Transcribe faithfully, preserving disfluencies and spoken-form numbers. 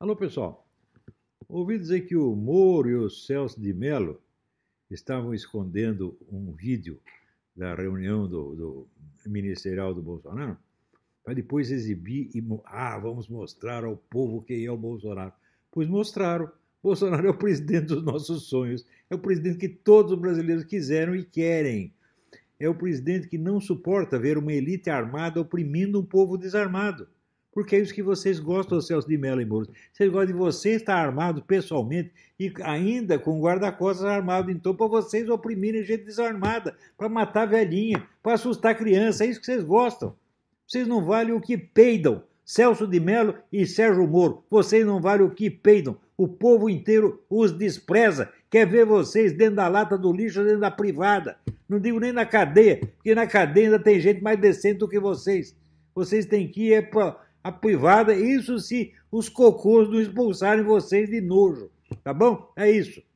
Alô, pessoal. Ouvi dizer que o Moro e o Celso de Mello estavam escondendo um vídeo da reunião do, do ministerial do Bolsonaro para depois exibir e... Ah, vamos mostrar ao povo quem é o Bolsonaro. Pois mostraram. Bolsonaro é o presidente dos nossos sonhos. É o presidente que todos os brasileiros quiseram e querem. É o presidente que não suporta ver uma elite armada oprimindo um povo desarmado. Porque é isso que vocês gostam, Celso de Mello e Moro. Vocês gostam de você estar armado pessoalmente e ainda com guarda-costas armado. Então, para vocês oprimirem gente desarmada, para matar velhinha, para assustar criança. É isso que vocês gostam. Vocês não valem o que peidam. Celso de Mello e Sérgio Moro, vocês não valem o que peidam. O povo inteiro os despreza. Quer ver vocês dentro da lata do lixo, dentro da privada. Não digo nem na cadeia, porque na cadeia ainda tem gente mais decente do que vocês. Vocês têm que ir para a privada, isso se os cocôs não expulsarem vocês de nojo. Tá bom? É isso.